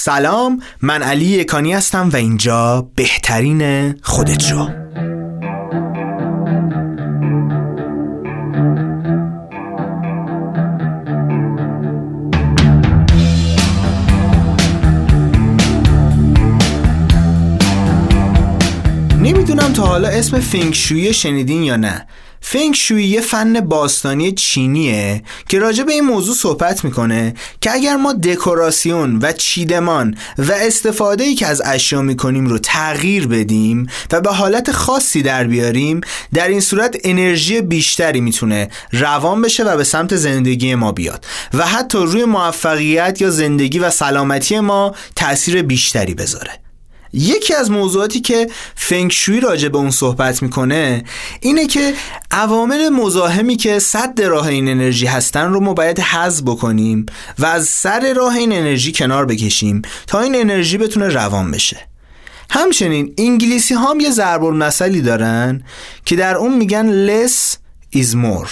سلام، من علی اکانی هستم و اینجا بهترین خودت شو. نمیدونم تا حالا اسم فنگ شویی شنیدین یا نه. فنگ شویی یه فن باستانی چینیه که راجع به این موضوع صحبت میکنه که اگر ما دکوراسیون و چیدمان و استفاده‌ای که از اشیا میکنیم رو تغییر بدیم و به حالت خاصی در بیاریم، در این صورت انرژی بیشتری میتونه روان بشه و به سمت زندگی ما بیاد و حتی روی موفقیت یا زندگی و سلامتی ما تأثیر بیشتری بذاره. یکی از موضوعاتی که فنگ شویی راجع به اون صحبت میکنه اینه که عوامل مزاحمی که سد راه این انرژی هستن رو ما باید حذف بکنیم و از سر راه این انرژی کنار بکشیم تا این انرژی بتونه روان بشه. همچنین انگلیسی ها هم یه ضرب‌المثلی دارن که در اون میگن less is more،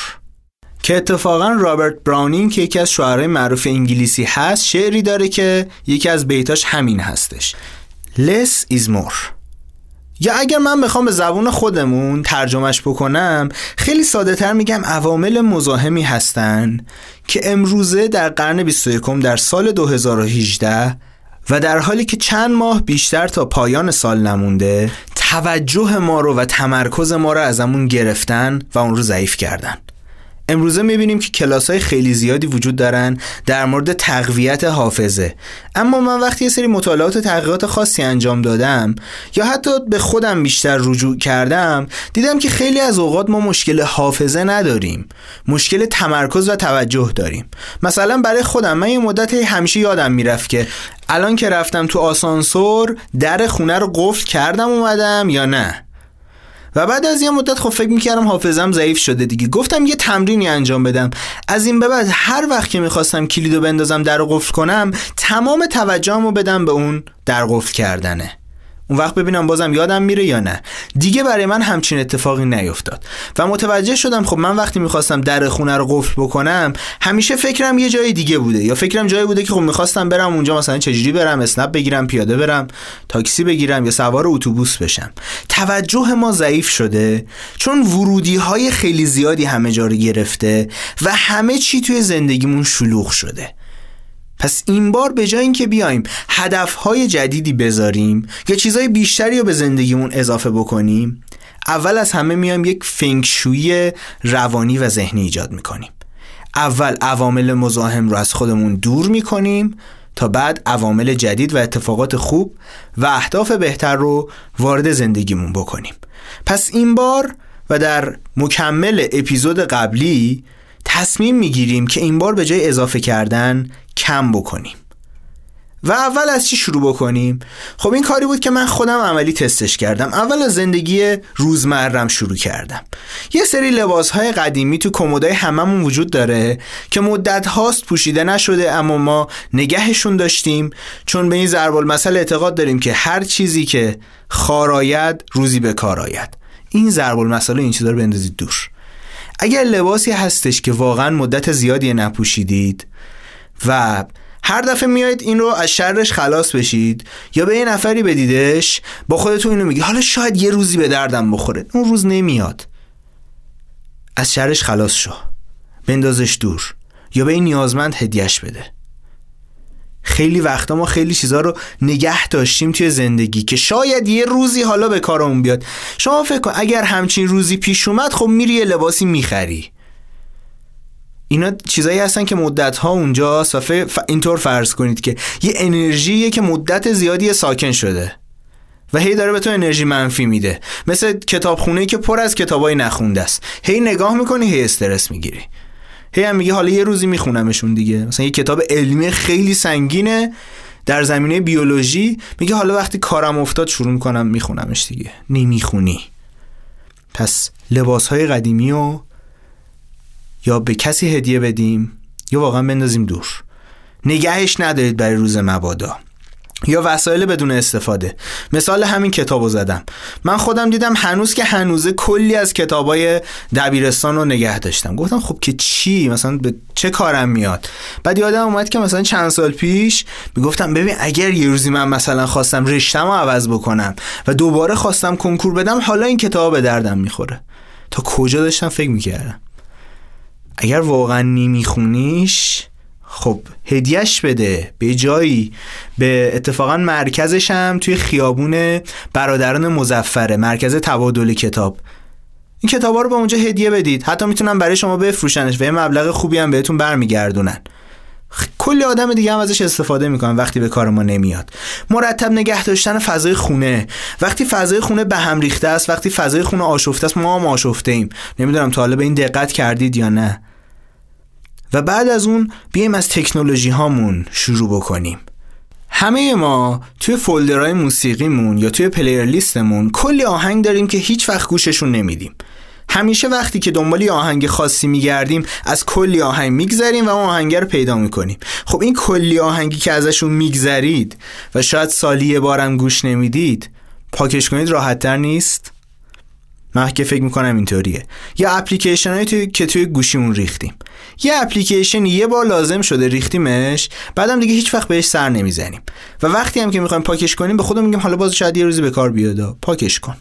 که اتفاقا رابرت براونینگ که یکی از شاعرای معروف انگلیسی هست شعری داره که یکی از بیتاش همین هستش، less is more. یا اگر من بخوام به زبون خودمون ترجمهش بکنم خیلی ساده تر میگم عوامل مزاحمی هستن که امروزه در قرن 21 در سال 2018 و در حالی که چند ماه بیشتر تا پایان سال نمونده توجه ما رو و تمرکز ما رو ازمون گرفتن و اون رو ضعیف کردن. امروزه میبینیم که کلاس‌های خیلی زیادی وجود دارن در مورد تقویت حافظه، اما من وقتی یه سری مطالعات و تحقیقات خاصی انجام دادم یا حتی به خودم بیشتر رجوع کردم دیدم که خیلی از اوقات ما مشکل حافظه نداریم، مشکل تمرکز و توجه داریم. مثلا برای خودم من یه مدت همیشه یادم میرفت که الان که رفتم تو آسانسور در خونه رو قفل کردم اومدم یا نه، و بعد از یه مدت خب فکر میکردم حافظم ضعیف شده دیگه، گفتم یه تمرینی انجام بدم، از این به بعد هر وقت که میخواستم کلیدو بندازم در رو قفل کنم تمام توجهمو بدم به اون در قفل کردنه، اون وقت ببینم بازم یادم میره یا نه. دیگه برای من همچین اتفاقی نیفتاد و متوجه شدم خب من وقتی میخواستم در خونه رو قفل بکنم همیشه فکرم یه جای دیگه بوده، یا فکرم جایی بوده که خب میخواستم برم اونجا، مثلا چجوری برم، اسنپ بگیرم، پیاده برم، تاکسی بگیرم یا سوار اتوبوس بشم. توجه ما ضعیف شده چون ورودی های خیلی زیادی همه جا رو گرفته و همه چی توی زندگیمون شلوغ شده. پس این بار به جای اینکه بیایم هدفهای جدیدی بذاریم یا چیزهای بیشتری رو به زندگیمون اضافه بکنیم، اول از همه میایم یک فنگ شویی روانی و ذهنی ایجاد میکنیم. اول عوامل مزاحم رو از خودمون دور میکنیم تا بعد عوامل جدید و اتفاقات خوب و اهداف بهتر رو وارد زندگیمون بکنیم. پس این بار و در مکمل اپیزود قبلی تصمیم میگیریم که این بار به جای اضافه کردن کم بکنیم. و اول از چی شروع بکنیم؟ خب این کاری بود که من خودم عملی تستش کردم. اول از زندگی روزمرم شروع کردم. یه سری لباس‌های قدیمی تو کمدای هممون وجود داره که مدت هاست پوشیده نشده اما ما نگهشون داشتیم، چون به این ضرب‌المثل اعتقاد داریم که هر چیزی که خاراید روزی به کار آید. این ضرب‌المثل این چیزا رو بندازید دور. اگر لباسی هستش که واقعا مدت زیادی نپوشیدید و هر دفعه میایید این رو از شرش خلاص بشید یا به یه نفری بدیدش، با خودتون اینو میگی حالا شاید یه روزی به دردم بخوره، اون روز نمیاد، از شرش خلاص شو، بندازش دور یا به این نیازمند هدیهش بده. خیلی وقتا ما خیلی چیزا رو نگه داشتیم توی زندگی که شاید یه روزی حالا به کارمون بیاد. شما فکر کن اگر همچین روزی پیش اومد خب میری یه لباسی میخری. اینا چیزایی هستن که مدت ها اونجاست و اینطور فرض کنید که یه انرژیه که مدت زیادی ساکن شده و هی داره به تو انرژی منفی میده، مثل کتابخونه‌ای که پر از کتابای نخونده است، هی نگاه میکنی هی استرس میگیری، هی هم میگه حالا یه روزی میخونمشون دیگه. مثلا یه کتاب علمی خیلی سنگینه در زمینه بیولوژی، میگه حالا وقتی کارم افتاد شروع میکنم میخونمش دیگه، نمیخونی. پس لباسهای قدیمی رو یا به کسی هدیه بدیم یا واقعا بندازیم دور، نگهش ندارید برای روز مبادا. یا وسایل بدون استفاده. مثال همین کتابو زدم. من خودم دیدم هنوز که هنوزه کلی از کتابای دبیرستان رو نگه داشتم. گفتم خب که چی؟ مثلا به چه کارم میاد؟ بعد یادم اومد که مثلا چند سال پیش میگفتم ببین اگر یه روزی من مثلا خواستم رشته‌مو عوض بکنم و دوباره خواستم کنکور بدم، حالا این کتابا به دردم میخوره. تا کجا داشتم فکر میکردم. اگر واقعا نمیخونیش، خب هدیهش بده به جایی. به اتفاقا مرکزش هم توی خیابون برادران مظفر، مرکز تبادل کتاب. این کتابا رو به اونجا هدیه بدید، حتی میتونن برای شما بفروشنش و یه مبلغ خوبی هم بهتون برمیگردونن. کلی آدم دیگه هم ازش استفاده میکنن وقتی به کار ما نمیاد. مرتب نگه داشتن فضای خونه، وقتی فضای خونه به هم ریخته است، وقتی فضای خونه آشفته است، ما هم آشفته ایم. نمیدونم تا حالا به این دقت کردید یا نه. و بعد از اون بیایم از تکنولوژی هامون شروع بکنیم. همه ما توی فولدرهای موسیقیمون یا توی پلیر لیستمون کلی آهنگ داریم که هیچ وقت گوششون نمیدیم. همیشه وقتی که دنبال یه آهنگ خاصی میگردیم، از کلی آهنگ میگذریم و اون آهنگ رو پیدا میکنیم. خب این کلی آهنگی که ازشون میگذرید و شاید سالی یه بارم گوش نمیدید، پاکش کنید راحت‌تر نیست؟ من که فکر میکنم اینطوریه. یا اپلیکیشن هایی که توی گوشیمون ریختیم، یه اپلیکیشن یه بار لازم شده ریختیمش، بعدم دیگه هیچ وقت بهش سر نمیزنیم و وقتی هم که میخوایم پاکش کنیم به خودم میگیم حالا باز شاید یه روزی به کار بیاد، پاکش کن.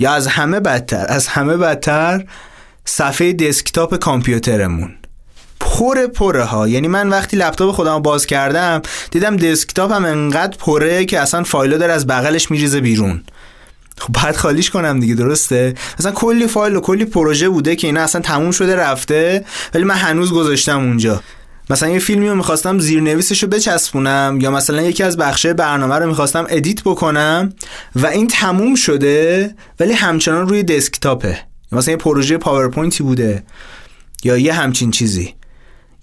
یا از همه بدتر صفحه دسکتاپ کامپیوترمون پره ها. یعنی من وقتی لپتاپ خودم باز کردم دیدم دسکتاپم انقدر پره که اصلا فایل‌ها داره از بغلش میریزه بیرون. خب بعد خالیش کنم دیگه، درسته؟ مثلا کلی فایل و کلی پروژه بوده که اینا اصلا تموم شده رفته، ولی من هنوز گذاشتم اونجا. مثلا یه فیلمی رو میخواستم زیرنویسش رو بچسبونم، یا مثلا یکی از بخشای برنامه رو میخواستم ادیت بکنم و این تموم شده ولی همچنان روی دسکتاپه. مثلا یه پروژه پاورپوینتی بوده یا یه همچین چیزی.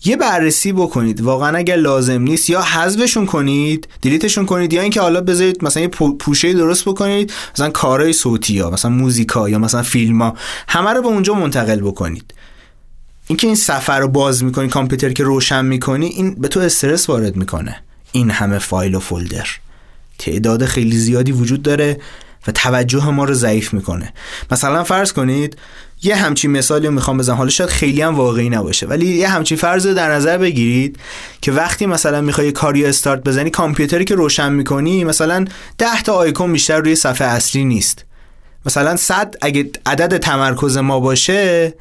یه بررسی بکنید واقعا، اگر لازم نیست یا حذفشون کنید، دیلیتشون کنید، یا اینکه حالا بذارید مثلا یه پوشه درست بکنید، مثلا کارهای صوتی ها، مثلا موزیکا یا مثلا فیلم ها، همه رو به اونجا منتقل بکنید. اینکه این صفحه رو باز میکنی، کامپیوتر که روشن میکنی، این به تو استرس وارد میکنه. این همه فایل و فولدر، تعداد خیلی زیادی وجود داره و توجه ما رو ضعیف میکنه. مثلا فرض کنید یه همچین مثالی رو میخوام بزنم، حالا شاید خیلی هم واقعی نباشه ولی یه همچین فرض رو در نظر بگیرید که وقتی مثلا میخوای کاری استارت بزنی، کامپیوتری که روشن میکنی مثلا 10 تا آیکون بیشتر روی صفحه اصلی نیست. مثلا 100 اگه عدد تمرکز ما باشه،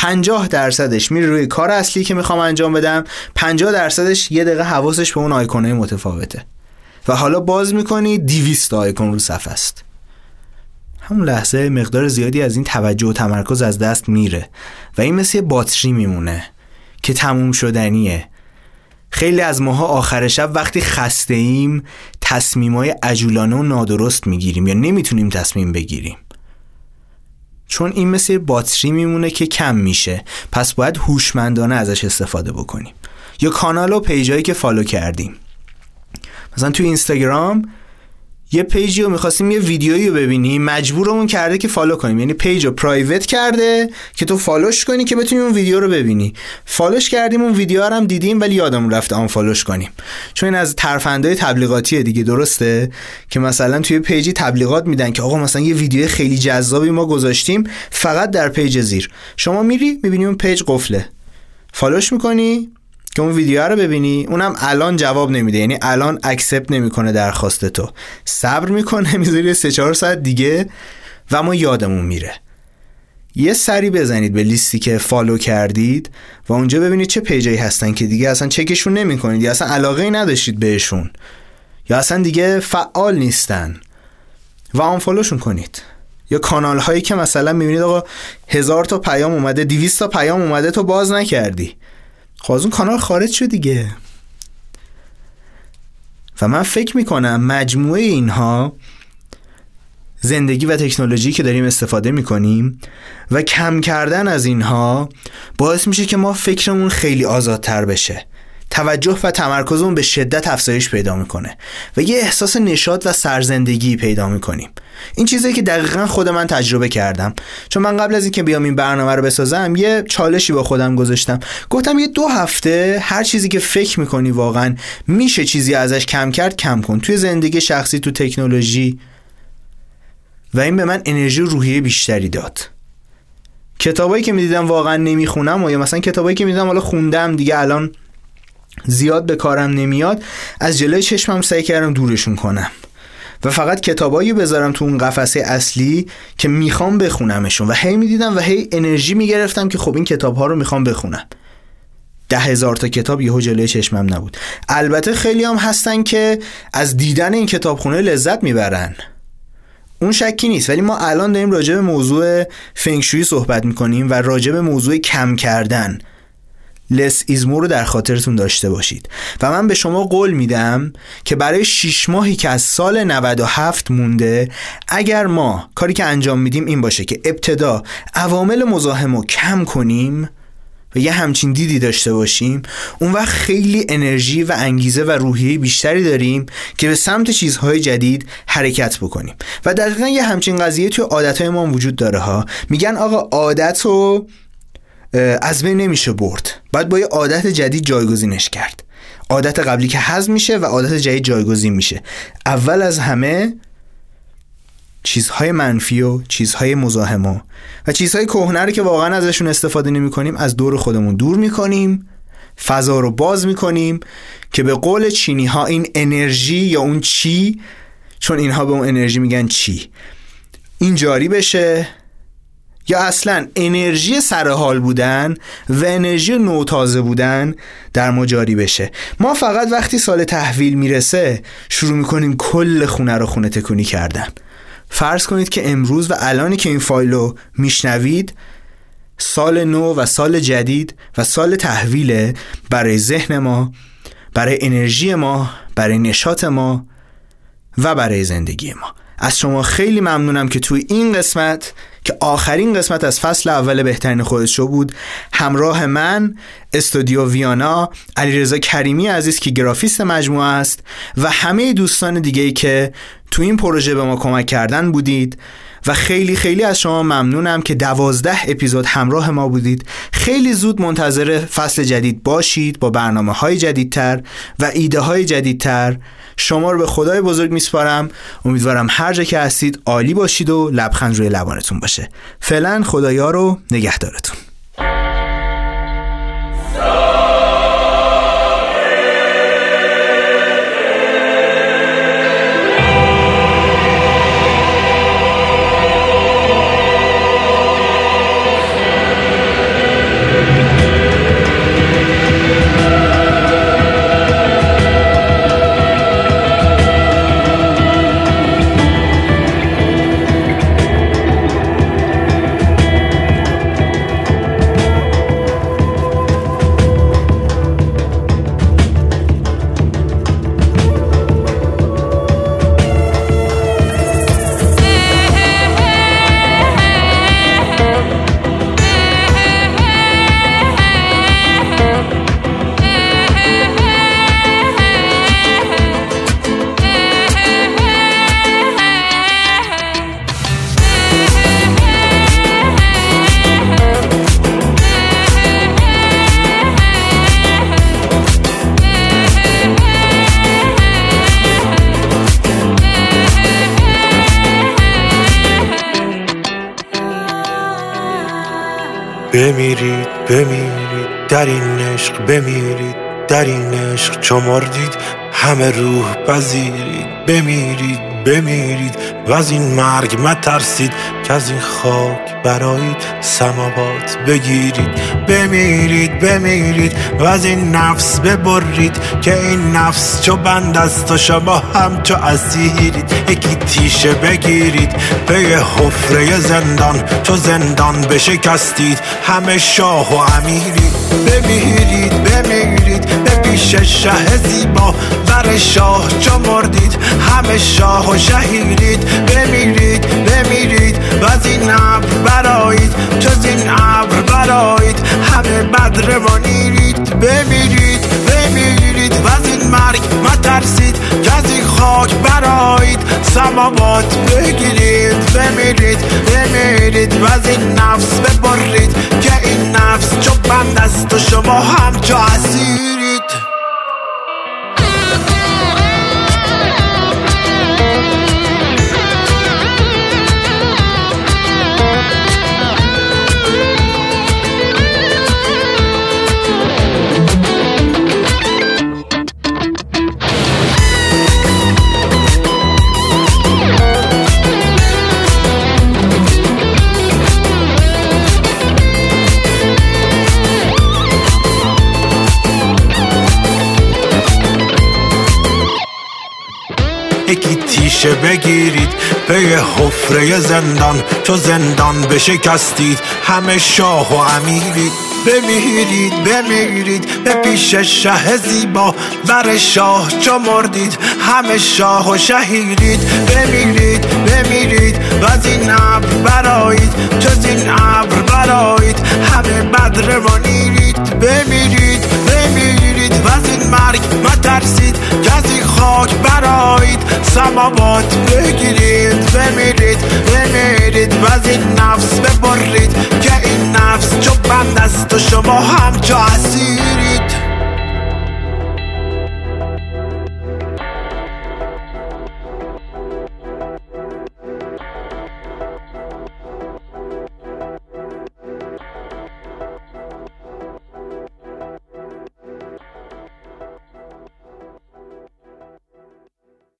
50% میره روی کار اصلی که میخوام انجام بدم، 50% یه دقیقه حواسش به اون آیکونای متفاوته. و حالا باز میکنی 200 آیکون رو صفحه است. همون لحظه مقدار زیادی از این توجه و تمرکز از دست میره و این مثل باتری میمونه که تموم شدنیه. خیلی از ماها آخر شب وقتی خسته ایم تصمیمای عجولانه و نادرست میگیریم یا نمیتونیم تصمیم بگیریم، چون این مثل باتری میمونه که کم میشه. پس باید هوشمندانه ازش استفاده بکنیم. یا کانال و پیجایی که فالو کردیم، مثلا تو اینستاگرام یه پیجی رو می‌خواستیم یه ویدیویی رو ببینیم، مجبورمون کرده که فالو کنیم. یعنی پیج رو پرایوت کرده که تو فالوش کنی که بتونی اون ویدیو رو ببینی. فالوش کردیم، اون ویدیو رو هم دیدیم ولی یادمون رفت آن فالوش کنیم. چون این از ترفندهای تبلیغاتیه دیگه، درسته؟ که مثلا توی پیجی تبلیغات میدن که آقا مثلا یه ویدیو خیلی جذابی ما گذاشتیم فقط در پیج زیر. شما میری می‌بینی اون پیج قفله. فالوش می‌کنی که اون ویدیو رو ببینی، اونم الان جواب نمیده، یعنی الان اکسپت نمیکنه درخواست تو، صبر میکنه، میذاری 3-4 ساعت دیگه و ما یادمون میره. یه سری بزنید به لیستی که فالو کردید و اونجا ببینید چه پیجایی هستن که دیگه اصلا چکشون نمیکنید یا اصلا علاقه‌ای نداشتید بهشون یا اصلا دیگه فعال نیستن و آنفالوشون کنید. یا کانال هایی که مثلا میبینید آقا 1000 تا پیام اومده، 200 تا پیام اومده، تو باز نکردی، خواهد اون کانال خارج شد دیگه. و من فکر میکنم مجموعه اینها، زندگی و تکنولوژی که داریم استفاده میکنیم و کم کردن از اینها، باعث میشه که ما فکرمون خیلی آزادتر بشه، توجه و تمرکزمون به شدت افزایش پیدا میکنه و یه احساس نشاط و سرزندگی پیدا میکنیم. این چیزی که دقیقاً خود من تجربه کردم، چون من قبل از اینکه بیام این برنامه رو بسازم یه چالشی با خودم گذاشتم، گفتم یه 2 هفته هر چیزی که فکر میکنی واقعاً میشه چیزی ازش کم کرد کم کن، توی زندگی شخصی، تو تکنولوژی. و این به من انرژی روحی بیشتری داد. کتابایی که میدیدم واقعا نمیخونم و یا مثلا کتابایی که میدیدم حالا خوندم دیگه الان زیاد به کارم نمیاد، از جلوی چشمم سعی کردم دورشون کنم و فقط کتابایی بذارم تو اون قفسه اصلی که میخوام بخونمشون و هی میدیدم و هی انرژی میگرفتم که خب این کتاب‌ها رو میخوام بخونم. 10,000 تا کتاب یهو جلوی چشمم نبود. البته خیلی هم هستن که از دیدن این کتابخونه لذت میبرن، اون شکی نیست، ولی ما الان داریم راجع به موضوع فنگ شویی صحبت میکنیم و راجع به موضوع کم کردن. less is more رو در خاطرتون داشته باشید و من به شما قول میدم که برای 6 ماهی که از سال 97 مونده، اگر ما کاری که انجام میدیم این باشه که ابتدا عوامل مزاحم رو کم کنیم و یه همچین دیدی داشته باشیم، اون وقت خیلی انرژی و انگیزه و روحیه بیشتری داریم که به سمت چیزهای جدید حرکت بکنیم. و دقیقاً یه همچین قضیه توی عادتهای ما وجود داره ها. میگن آقا عادت رو از بین نمیشه برد، باید با یه عادت جدید جایگزینش کرد. عادت قبلی که هضم میشه و عادت جدید جایگزین میشه. اول از همه چیزهای منفی و چیزهای مزاحم و چیزهای کهنه رو که واقعا ازشون استفاده نمی‌کنیم از دور خودمون دور می‌کنیم، فضا رو باز می‌کنیم که به قول چینی‌ها این انرژی یا اون چی، چون اینها به اون انرژی میگن چی، این جاری بشه. یا اصلا انرژی سرحال بودن و انرژی نوتازه بودن در ما جاری بشه. ما فقط وقتی سال تحویل میرسه شروع می‌کنیم کل خونه رو خونه تکونی کردن. فرض کنید که امروز و الانی که این فایل رو میشنوید سال نو و سال جدید و سال تحویله برای ذهن ما، برای انرژی ما، برای نشاط ما و برای زندگی ما. از شما خیلی ممنونم که توی این قسمت که آخرین قسمت از فصل اول بهترین خودشو بود همراه من، استودیو ویانا، علیرضا کریمی عزیز که گرافیست مجموعه است و همه دوستان دیگه‌ای که تو این پروژه به ما کمک کردن بودید و خیلی خیلی از شما ممنونم که 12 اپیزود همراه ما بودید. خیلی زود منتظر فصل جدید باشید با برنامه‌های جدیدتر و ایده‌های جدیدتر. شما رو به خدای بزرگ میسپارم. امیدوارم هر جا که هستید عالی باشید و لبخند روی لبانتون باشه. فعلا خدایا رو نگهدارتون. بمیرید بمیرید در این عشق، بمیرید در این عشق، چمردید همه روح پذیرید. بمیرید بمیرید و از این مرگ مترسید که از این خاک برایید سماوات بگیرید. بمیرید بمیرید و از این نفس ببرید که این نفس چو بند است و شما هم چو اسیرید. یکی تیشه بگیرید به یه حفره زندان، چو زندان بشکستید همه شاه و امیرید. بمیرید بمیرید به پیش شه زیبا، بر شاه چو مردید همه شاه و شهیرید. بمیرید بمیرید و از این عبر برایید، چو زین عبر برایید همه بدر و نیرید. بمیرید بمیرید و از این مرگ مترسید که از این خاک برایید سماوات بگیرید بمیرید بمیرید و از این نفس ببرید که این نفس چو بند است و شما هم چو اسیرید. یکی تیشه بگیرید به حفره زندان چو زندان بشکستید همه شاه و امیرید بمیرید بمیرید به پیش شه زیبا بر شاه چو مردید همه شاه و شهیرید بمیرید بمیرید و از این ابر برایید جز این ابر برایید همه بدر و نیرید بمیرید بمیرید و از این مرگ مترسید که از این خاک برایید سماوات بگیرید بمیرید بمیرید و از این نفس ببرید که این نفس چو بند است و شما هم چو اسیرید.